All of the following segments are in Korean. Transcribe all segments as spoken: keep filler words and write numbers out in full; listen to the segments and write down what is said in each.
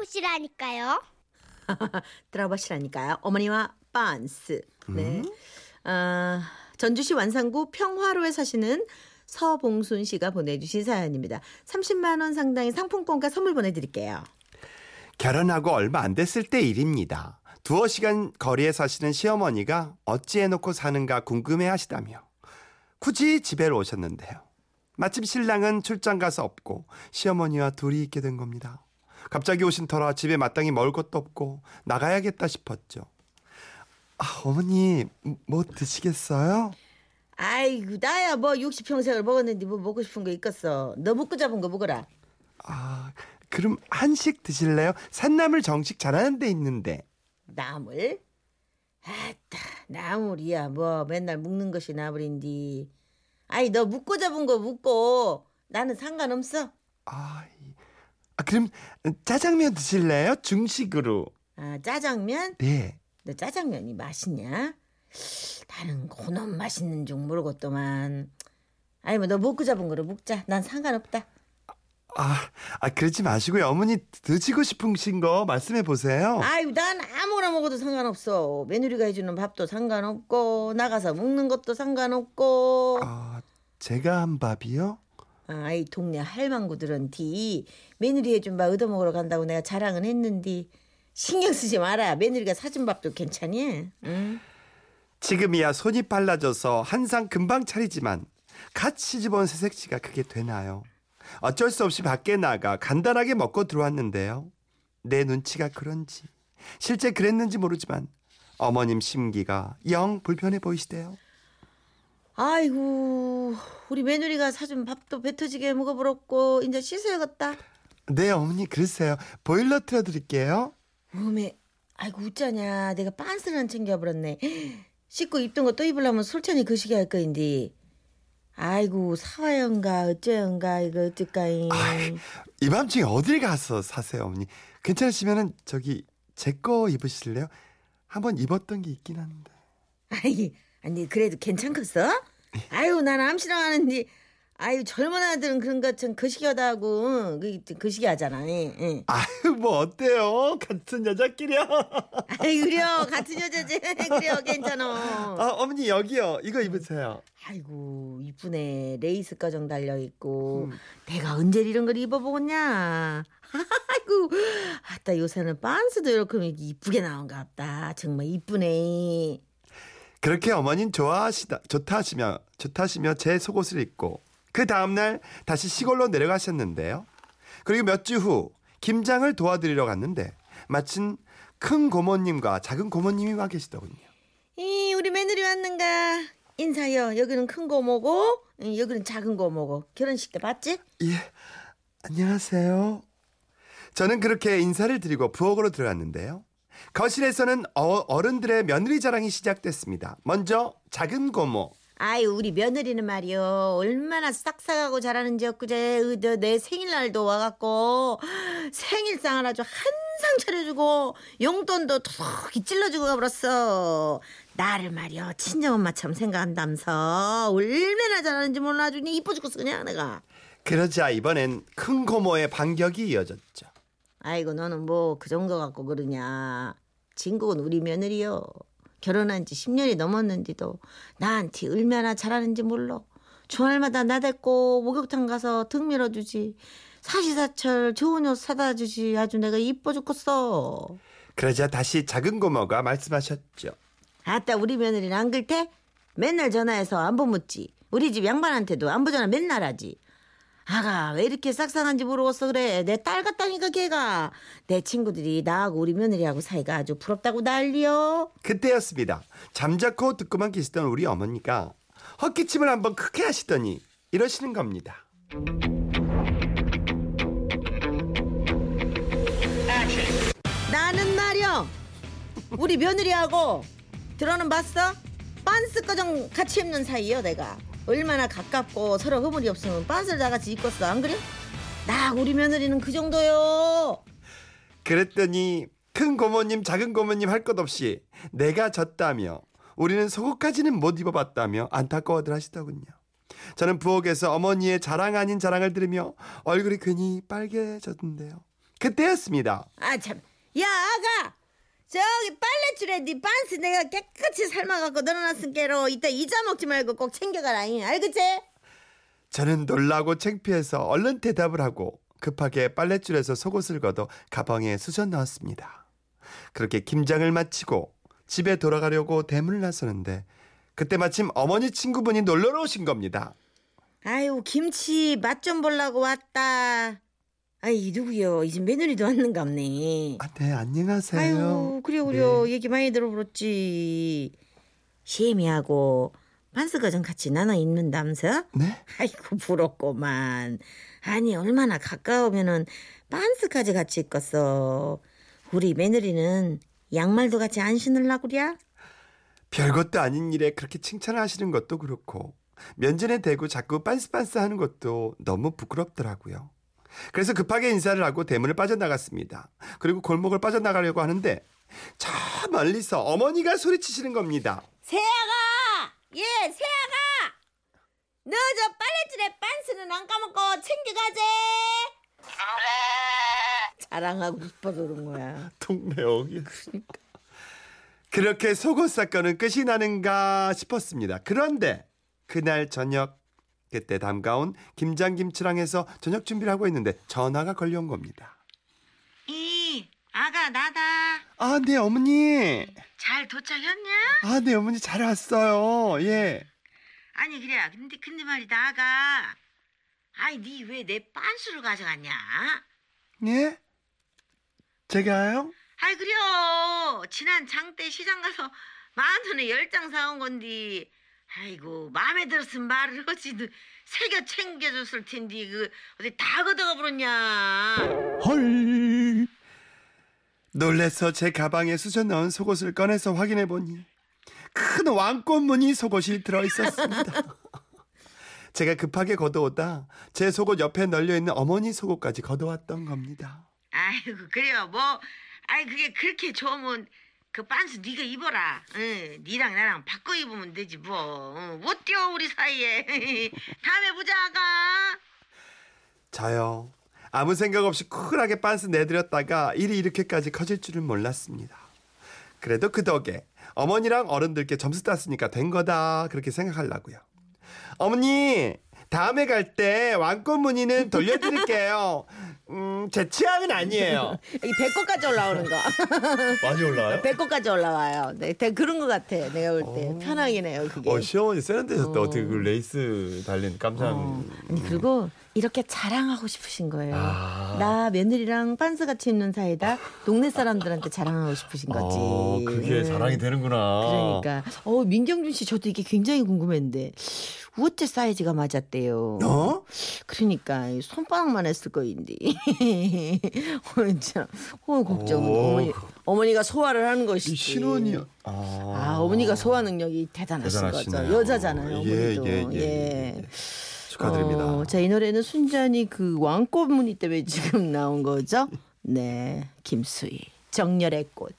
들어보시라니까요. 들어보시라니까요. 어머니와 빤스. 네. 음? 어, 전주시 완산구 평화로에 사시는 서봉순 씨가 보내주신 사연입니다. 삼십만 원 상당의 상품권과 선물 보내드릴게요. 결혼하고 얼마 안 됐을 때 일입니다. 두어 시간 거리에 사시는 시어머니가 어찌 해놓고 사는가 궁금해하시다며 굳이 집에 오셨는데요. 마침 신랑은 출장 가서 없고 시어머니와 둘이 있게 된 겁니다. 갑자기 오신 터라 집에 마땅히 먹을 것도 없고 나가야겠다 싶었죠. 아, 어머니 뭐 드시겠어요? 아이고 나야 뭐 육십 평생을 먹었는데 뭐 먹고 싶은 거 있겠어. 너 먹고 잡은 거 먹어라. 아 그럼 한식 드실래요? 산나물 정식 잘하는 데 있는데. 나물? 아따 나물이야 뭐 맨날 묵는 것이 나물인디. 아이 너 묵고 잡은 거 묵고 나는 상관없어. 아, 아 그럼 짜장면 드실래요? 중식으로. 아 짜장면? 네. 너 짜장면이 맛있냐? 다른 고놈 맛있는 줄 모르겠더만. 아니 뭐 너 먹고 잡은 거로 먹자. 난 상관없다. 아, 아 그러지 마시고요. 어머니 드시고 싶으신 거 말씀해 보세요. 아유 난 아무거나 먹어도 상관없어. 며느리가 해주는 밥도 상관없고 나가서 먹는 것도 상관없고. 아 제가 한 밥이요? 아이 동네 할망구들은 디 며느리 해준 밥 얻어먹으러 간다고 내가 자랑은 했는데 신경 쓰지 마라. 며느리가 사준 밥도 괜찮니? 응? 지금이야 손이 빨라져서 한상 금방 차리지만 갓 시집온 새색시가 그게 되나요? 어쩔 수 없이 밖에 나가 간단하게 먹고 들어왔는데요. 내 눈치가 그런지 실제 그랬는지 모르지만 어머님 심기가 영 불편해 보이시대요. 아이고 우리 며느리가 사준 밥도 배 터지게 먹어버렸고 이제 씻어야겠다. 네 어머니 그러세요. 보일러 틀어드릴게요. 어메 아이고 웃자냐 내가 빤스를 안 챙겨버렸네. 씻고 입던 거 또 입으려면 솔찬히 그 시기 할 거인데. 아이고 사와연가 어쩌연가 이거 어쩔까잉. 이 밤중에 어딜 가서 사세요 어머니. 괜찮으시면은 저기 제 거 입으실래요? 한번 입었던 게 있긴 한데. 아이 아니 그래도 괜찮겠어? 아유 난 암시랑 하는데 아유 젊은 아들은 그런 것처럼 거시기하다 하고 그, 거시기하잖아. 응. 아유 뭐 어때요? 같은 여자끼리요. 아유 그래요 같은 여자지. 그래요 괜찮아. 아, 어머니 여기요 이거 입으세요. 아이고 이쁘네. 레이스 가정 달려있고. 음. 내가 언제 이런 걸 입어보겠냐. 아이고 아따 요새는 반스도 이렇게 이쁘게 나온가 보다. 정말 이쁘네. 그렇게 어머님 좋아하시다 좋다 하시며 좋다 하시며 제 속옷을 입고 그 다음날 다시 시골로 내려가셨는데요. 그리고 몇 주 후 김장을 도와드리러 갔는데 마침 큰 고모님과 작은 고모님이 와 계시더군요. 이 우리 며느리 왔는가. 인사요. 여기는 큰 고모고 여기는 작은 고모고. 결혼식 때 봤지? 예. 안녕하세요. 저는 그렇게 인사를 드리고 부엌으로 들어갔는데요. 거실에서는 어, 어른들의 며느리 자랑이 시작됐습니다. 먼저 작은 고모. 아유 우리 며느리는 말이요 얼마나 싹싹하고 잘하는지 엊그제 내 생일날도 와갖고 생일상 하나 좀 한상 차려주고 용돈도 톡이 찔러주고 가버렸어. 나를 말이요 친정엄마처럼 생각한다면서 얼마나 잘하는지 몰라주니 이뻐 죽었어 그냥 내가. 그러자 이번엔 큰 고모의 반격이 이어졌죠. 아이고 너는 뭐 그 정도 갖고 그러냐. 진국은 우리 며느리요 결혼한 지 십 년이 넘었는데도 나한테 얼마나 잘하는지 몰라. 주말마다 나 데리고 목욕탕 가서 등 밀어주지. 사시사철 좋은 옷 사다 주지. 아주 내가 이뻐 죽겠어. 그러자 다시 작은 고모가 말씀하셨죠. 아따 우리 며느리는 안 그렇대? 맨날 전화해서 안부 묻지. 우리 집 양반한테도 안부 전화 맨날 하지. 아가 왜 이렇게 싹싹한지 모르겠어. 그래 내 딸 같다니까 걔가. 내 친구들이 나하고 우리 며느리하고 사이가 아주 부럽다고 난리요. 그때였습니다. 잠자코 듣고만 계시던 우리 어머니가 헛기침을 한번 크게 하시더니 이러시는 겁니다. 나는 말이요 우리 며느리하고 들어는 봤어? 빤스 거정 같이 입는 사이요 내가. 얼마나 가깝고 서로 허물이 없으면 빤스를 다 같이 입었어. 안 그래? 나 우리 며느리는 그 정도요. 그랬더니 큰 고모님 작은 고모님 할 것 없이 내가 졌다며 우리는 속옷까지는 못 입어봤다며 안타까워들 하시더군요. 저는 부엌에서 어머니의 자랑 아닌 자랑을 들으며 얼굴이 괜히 빨개졌는데요. 그때였습니다. 아 참, 야 아가, 저기 빨래줄에 네 반스 내가 깨끗이 삶아갖고 널어놨으니까로 이따 잊어먹지 말고 꼭 챙겨가라. 알겠지? 저는 놀라고 창피해서 얼른 대답을 하고 급하게 빨래줄에서 속옷을 걷어 가방에 쑤셔 넣었습니다. 그렇게 김장을 마치고 집에 돌아가려고 대문을 나서는데 그때 마침 어머니 친구분이 놀러 오신 겁니다. 아유, 김치 맛 좀 보려고 왔다. 아이, 누구요? 이제 며느리도 왔는가 없네. 아, 네, 안녕하세요. 아유, 그래요, 그래요. 네. 얘기 많이 들어버렸지. 시애미하고 반스가 좀 같이 나눠 입는다면서? 네? 아이고, 부럽구만. 아니, 얼마나 가까우면은 반스까지 같이 입겠어. 우리 며느리는 양말도 같이 안 신으려고 그래? 별것도 아닌 일에 그렇게 칭찬하시는 것도 그렇고 면전에 대고 자꾸 빤스빤스 하는 것도 너무 부끄럽더라고요. 그래서 급하게 인사를 하고 대문을 빠져나갔습니다. 그리고 골목을 빠져나가려고 하는데 저 멀리서 어머니가 소리치시는 겁니다. 세아가! 예, 세아가! 너 저 빨래줄에 빤스는 안 까먹고 챙겨가지! 자랑하고 싶어서 그런 거야. 동네 어귀. 그러니까. 그렇게 속옷 사건은 끝이 나는가 싶었습니다. 그런데 그날 저녁, 그때 담가온 김장김치랑 해서 저녁 준비를 하고 있는데 전화가 걸려온 겁니다. 이 아가 나다. 아, 네 어머니. 잘 도착했냐? 아, 네 어머니 잘 왔어요. 예. 아니 그래야. 근데 근데 말이다 아가. 아이 니 왜 내 빤스를 가져갔냐? 예? 제가요? 아이 그래요. 지난 장때 시장 가서 만 원에 열 장 사온 건디. 아이고 마음에 들었으면 말을 하지. 새겨 챙겨줬을 텐디 그 어디 다 걷어가 버렸냐. 헐. 놀래서 제 가방에 쑤셔 넣은 속옷을 꺼내서 확인해 보니 큰 왕꽃 무늬 속옷이 들어 있었습니다. 제가 급하게 걷어오다 제 속옷 옆에 널려 있는 어머니 속옷까지 걷어왔던 겁니다. 아이고 그래요 뭐. 아이 그게 그렇게 좋으면 그 반스 네가 입어라. 응, 니랑 나랑 바꿔 입으면 되지 뭐. 응, 못 뛰어 우리 사이에. 다음에 보자 아가. 저요 아무 생각 없이 쿨하게 반스 내드렸다가 일이 이렇게까지 커질 줄은 몰랐습니다. 그래도 그 덕에 어머니랑 어른들께 점수 땄으니까 된 거다 그렇게 생각하려고요. 어머니 다음에 갈 때 왕꽃 무늬는 돌려드릴게요. 음, 제 취향은 아니에요. 이 배꼽까지 올라오는 거. 많이 올라와요? 배꼽까지 올라와요. 네, 그런 것 같아. 내가 볼 때 편하긴 해요. 그게. 어, 시어머니 세련되셨다. 어. 어떻게 그 레이스 달린 깜짝. 어. 아니 그리고 이렇게 자랑하고 싶으신 거예요. 아. 나 며느리랑 반스 같이 입는 사이다. 동네 사람들한테 자랑하고 싶으신 거지. 어, 그게 음. 자랑이 되는구나. 그러니까. 어, 민경준 씨 저도 이게 굉장히 궁금했는데 우어째 사이즈가 맞았대요. 어? 그러니까 손바닥만 했을 거인데. 진짜 어, 걱정은 어머니, 어머니가 소화를 하는 것이지. 신혼이요. 아. 아, 어머니가 소화 능력이 대단하신 거죠. 여자잖아요. 어머니도. 예, 예, 예. 예. 축하드립니다. 어, 자, 이 노래는 순전히 그 왕꽃 무늬 때문에 지금 나온 거죠. 네, 김수희 정열의 꽃.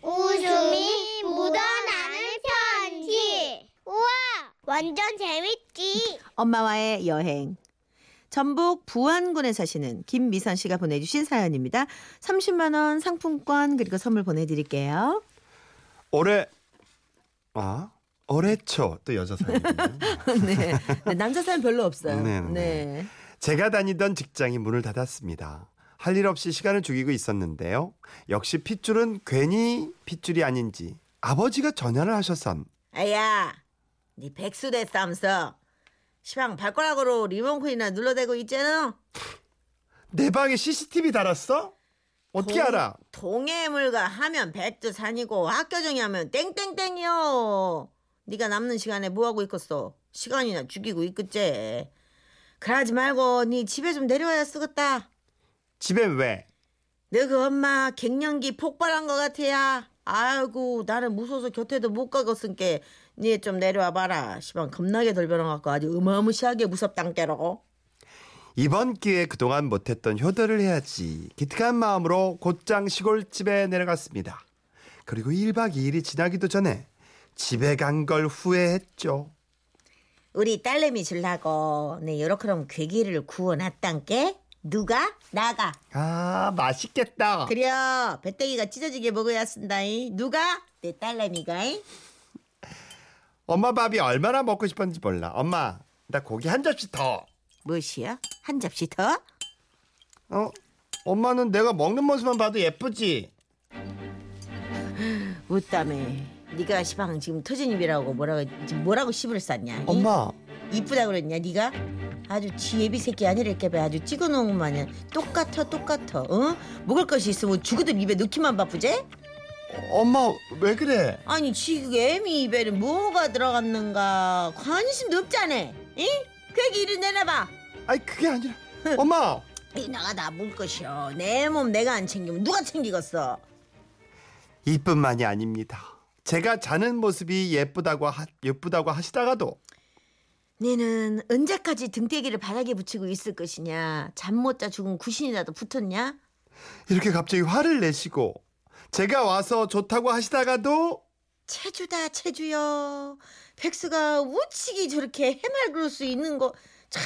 웃음이 묻어나는 편지. 우와, 완전 재밌지. 엄마와의 여행. 전북 부안군에 사시는 김미선 씨가 보내주신 사연입니다. 삼십만 원 상품권 그리고 선물 보내드릴게요. 올해 아 올해 초 또 여자 사연이군요. 네. 네, 남자 사연 별로 없어요. 네, 네. 네. 제가 다니던 직장이 문을 닫았습니다. 할 일 없이 시간을 죽이고 있었는데요. 역시 핏줄은 괜히 핏줄이 아닌지 아버지가 전화를 하셨선. 아야, 네 백수 됐다면서. 시방 발가락으로 리모컨이나 눌러대고 있잖아. 내 방에 씨씨티비 달았어? 어떻게 동, 알아? 동해물과 하면 백두산이고 학교정이 하면 땡땡땡이요. 네가 남는 시간에 뭐하고 있겠어? 시간이나 죽이고 있겠지. 그러지 말고 네 집에 좀 내려와야 쓰겠다. 집엔 왜? 너 그 엄마 갱년기 폭발한 것 같아야. 아이고 나는 무서워서 곁에도 못 가겠으니까 네 좀 내려와봐라. 시방 겁나게 돌변해갖고 아주 어마무시하게 무섭당께라고. 이번 기회에 그동안 못했던 효도를 해야지 기특한 마음으로 곧장 시골집에 내려갔습니다. 그리고 일박 이일이 지나기도 전에 집에 간 걸 후회했죠. 우리 딸내미 주려고 네 요렇게럼 괴기를 구워놨단께. 누가? 나가. 아, 맛있겠다. 그래, 배때기가 찢어지게 먹어야 쓴다이. 누가? 내 딸내미가이. 엄마 밥이 얼마나 먹고 싶었는지 몰라. 엄마, 나 고기 한 접시 더. 무엇이야? 한 접시 더? 어? 엄마는 내가 먹는 모습만 봐도 예쁘지? 웃다며. 네가 시방 지금 터진입이라고 뭐라고 뭐라고 시부를 쌌냐? 엄마. 이쁘다 그랬냐 네가? 아주 지애비 새끼 아니랄까 봐 아주 찍어놓은 마냥 똑같아 똑같아. 어? 먹을 것이 있으면 죽어도 입에 넣기만 바쁘지? 엄마 왜 그래? 아니 지금 애미 입에 뭐가 들어갔는가 관심도 없잖아. 응? 그 얘기 이리 내놔봐. 아니 그게 아니라 엄마. 이 나가다 물 것이여. 내 몸 내가 안 챙기면 누가 챙기겠어? 이뿐만이 아닙니다. 제가 자는 모습이 예쁘다고 하, 예쁘다고 하시다가도 너는 언제까지 등대기를 바닥에 붙이고 있을 것이냐. 잠 못 자 죽은 구신이라도 붙었냐? 이렇게 갑자기 화를 내시고 제가 와서 좋다고 하시다가도 체주다 체주여. 백수가 우치기 저렇게 해맑을 수 있는 거 참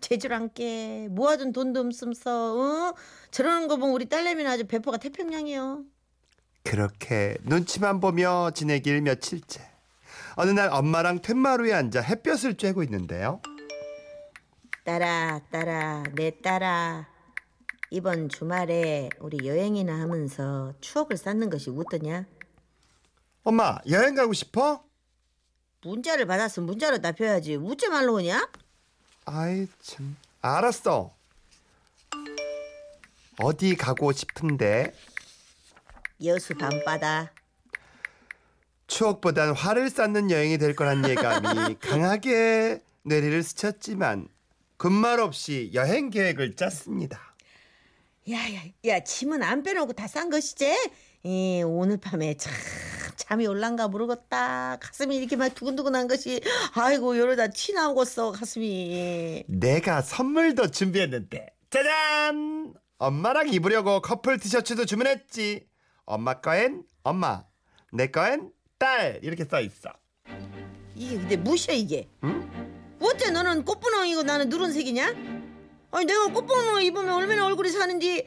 재주랑께. 모아둔 돈도 없음서 어? 저러는 거 보면 우리 딸내미는 아주 배포가 태평양이요. 그렇게 눈치만 보며 지내길 며칠째. 어느 날 엄마랑 툇마루에 앉아 햇볕을 쬐고 있는데요. 딸아 딸아 내 딸아, 이번 주말에 우리 여행이나 하면서 추억을 쌓는 것이 어떠냐? 엄마 여행 가고 싶어? 문자를 받았으면 문자로 답해야지. 웃지 말로 오냐? 아이 참. 알았어. 어디 가고 싶은데? 여수 밤바다. 추억보단 화를 쌓는 여행이 될 거란 예감이 강하게 뇌리를 스쳤지만 군말 없이 여행 계획을 짰습니다. 야야야 야, 짐은 안 빼놓고 다 싼 것이지? 이 오늘 밤에 참 잠이 올란가 모르겠다. 가슴이 이렇게 막 두근두근한 것이 아이고 이러다 티 나오겠어 가슴이. 내가 선물도 준비했는데 짜잔! 엄마랑 입으려고 커플 티셔츠도 주문했지. 엄마 거엔 엄마, 내 거엔 딸 이렇게 써있어. 이게 근데 무시야 이게? 응? 어째 너는 꽃분홍이고 나는 누런색이냐? 아니 내가 꽃봉을 입으면 얼마나 얼굴이 사는지.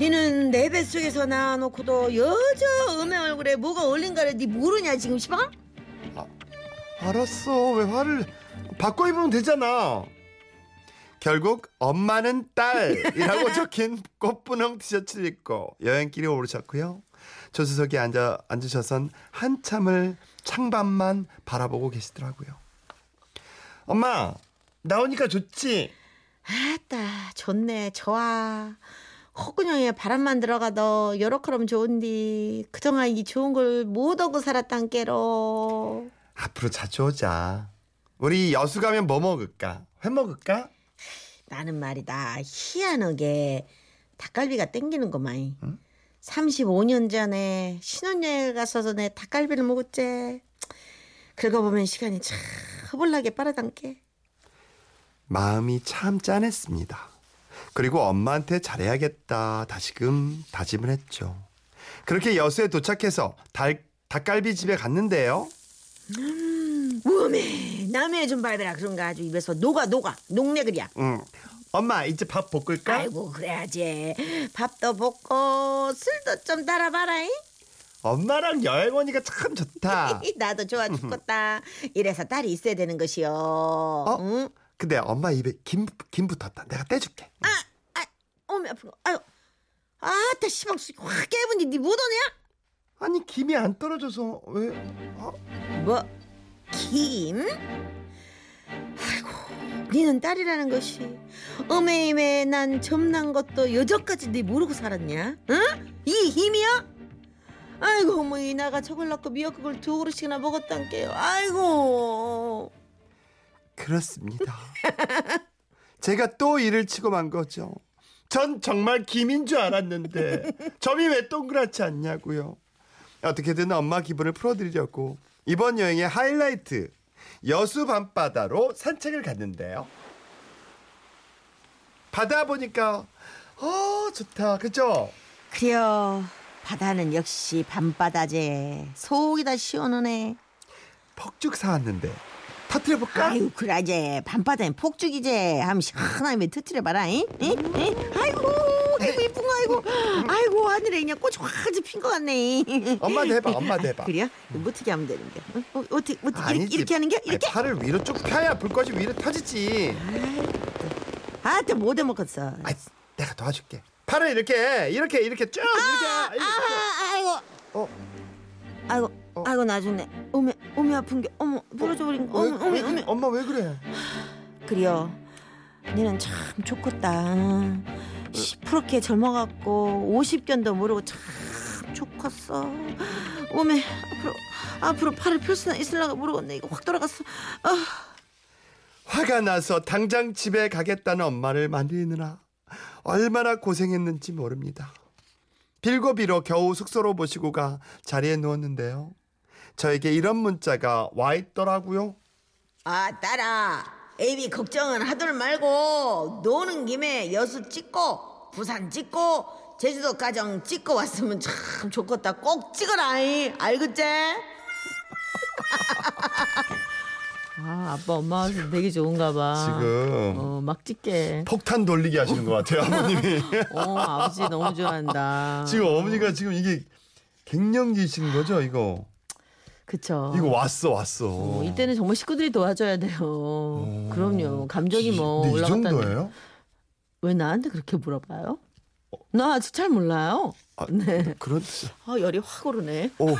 니는 내 뱃속에서 낳아놓고도 여자 음의 얼굴에 뭐가 어울린가를 니 모르냐 지금 시방? 아, 알았어. 왜 화를. 바꿔 입으면 되잖아. 결국 엄마는 딸이라고 적힌 꽃분홍 티셔츠를 입고 여행길에 오르셨고요. 조수석에 앉아, 앉으셔선 한참을 창밖만 바라보고 계시더라고요. 엄마 나오니까 좋지? 아따 좋네 좋아. 헛구녕에 바람만 들어가도 요렇게럼 좋은디 그동안 이 좋은 걸 못 얻고 살았단 깨로. 앞으로 자주 오자. 우리 여수 가면 뭐 먹을까? 회 먹을까? 나는 말이다 희한하게 닭갈비가 땡기는 거마이. 응? 삼십오 년 전에 신혼여행 가서 내 닭갈비를 먹었지. 긁어보면 시간이 참 허벌나게 빠르단께. 마음이 참 짠했습니다. 그리고 엄마한테 잘해야겠다 다시금 다짐을 했죠. 그렇게 여수에 도착해서 달, 닭갈비 집에 갔는데요. 음, 우메 남의 좀 봐라. 그런가 아주 입에서 녹아 녹아 녹내 그랴. 응. 엄마 이제 밥 볶을까? 아이고 그래야지. 밥도 볶고 술도 좀 달아봐라잉. 엄마랑 여행 오니까 참 좋다. 나도 좋아 죽겠다. 이래서 딸이 있어야 되는 것이요. 어? 응? 근데 엄마 입에 김, 김 붙었다. 내가 떼줄게. 아, 아, 어메 아픈 거. 아유, 아따 시방수 확 깨분디 니 못 오냐? 아니 김이 안 떨어져서 왜? 어? 뭐 김? 아이고, 니는 딸이라는 것이 어메임에 난 점난 것도 여전까지 니 모르고 살았냐? 응? 이 힘이야? 아이고 뭐 이 나가 저걸 낳고 미역국을 두 그릇씩이나 먹었단께요. 아이고. 그렇습니다. 제가 또 일을 치고 만 거죠. 전 정말 김인 줄 알았는데 점이 왜 동그랗지 않냐고요. 어떻게든 엄마 기분을 풀어드리려고 이번 여행의 하이라이트 여수 밤바다로 산책을 갔는데요. 바다 보니까 어 좋다 그죠? 그래요. 바다는 역시 밤바다제. 속이 다 시원하네. 퍽죽 사왔는데 터트려볼까? 아이고 그라제 밤바다엔 폭죽이제 하면 시원하면 터트려봐라. 잉? 잉? 잉? 아이고 아이고 이쁜거 아이고 아이고 하늘에 그냥 꽃이 확 핀거 같네. 엄마도 해봐 엄마도 해봐. 아, 그래요? 뭐 어떻게 하면 되는겨? 어? 어, 어떻게 어떻게 아니지. 이렇게 하는겨? 이렇게? 아니, 팔을 위로 쭉 펴야 불꽃이 위로 터지지. 아 또 못 해먹었어. 아, 내가 도와줄게. 팔을 이렇게 이렇게 이렇게 쭉 아, 이렇게, 아, 이렇게. 아, 아이고 어? 아이고 어. 아이고 나중에 어메 어메 아픈 게 어머 부러져 버린 거. 어머 어메 어메 엄마 왜 그래? 그래요. 너는 참 좋겠다. 시퍼렇게 젊어갖고 오십 견도 모르고 참 좋겠어. 어메 앞으로 앞으로 팔을 펼 수나 있을라가 모르겠네. 이거 확 돌아갔어. 아. 화가 나서 당장 집에 가겠다는 엄마를 만드느라 얼마나 고생했는지 모릅니다. 빌고 빌어 겨우 숙소로 모시고 가 자리에 누웠는데요. 저에게 이런 문자가 와 있더라고요. 아 딸아, 에이비 걱정은 하들 말고 노는 김에 여수 찍고 부산 찍고 제주도 가정 찍고 왔으면 참 좋겠다. 꼭 찍어라. 알겠지? 아, 아빠 엄마 되게 좋은가 봐. 지금 어, 막 찍게 폭탄 돌리기 하시는 것 같아요. 아버님이. 어, 아버지 너무 좋아한다. 지금 어머니가 지금 이게 갱년기신 거죠 이거? 그쵸. 이거 왔어 왔어. 어, 이때는 정말 식구들이 도와줘야 돼요. 오. 그럼요. 감정이 뭐 올라갔다는. 이 정도예요? 왜 나한테 그렇게 물어봐요? 어. 나 아직 잘 몰라요. 아, 네. 그런. 아 열이 확 오르네. 오.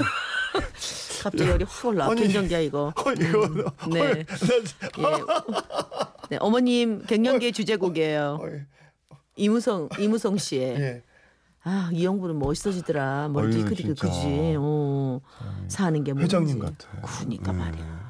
갑자기 열이 확 올라. 갱년기야 이거. 어, 이거. 음, 네. 어, 예. 네. 어머님 갱년기의 어, 주제곡이에요. 어, 예. 이무성 이무성 씨의. 예. 아 이영부는 멋있어지더라. 머리도 이크리크 그지. 어. 사는 게 회장님 같아. 그러니까 음. 말이야.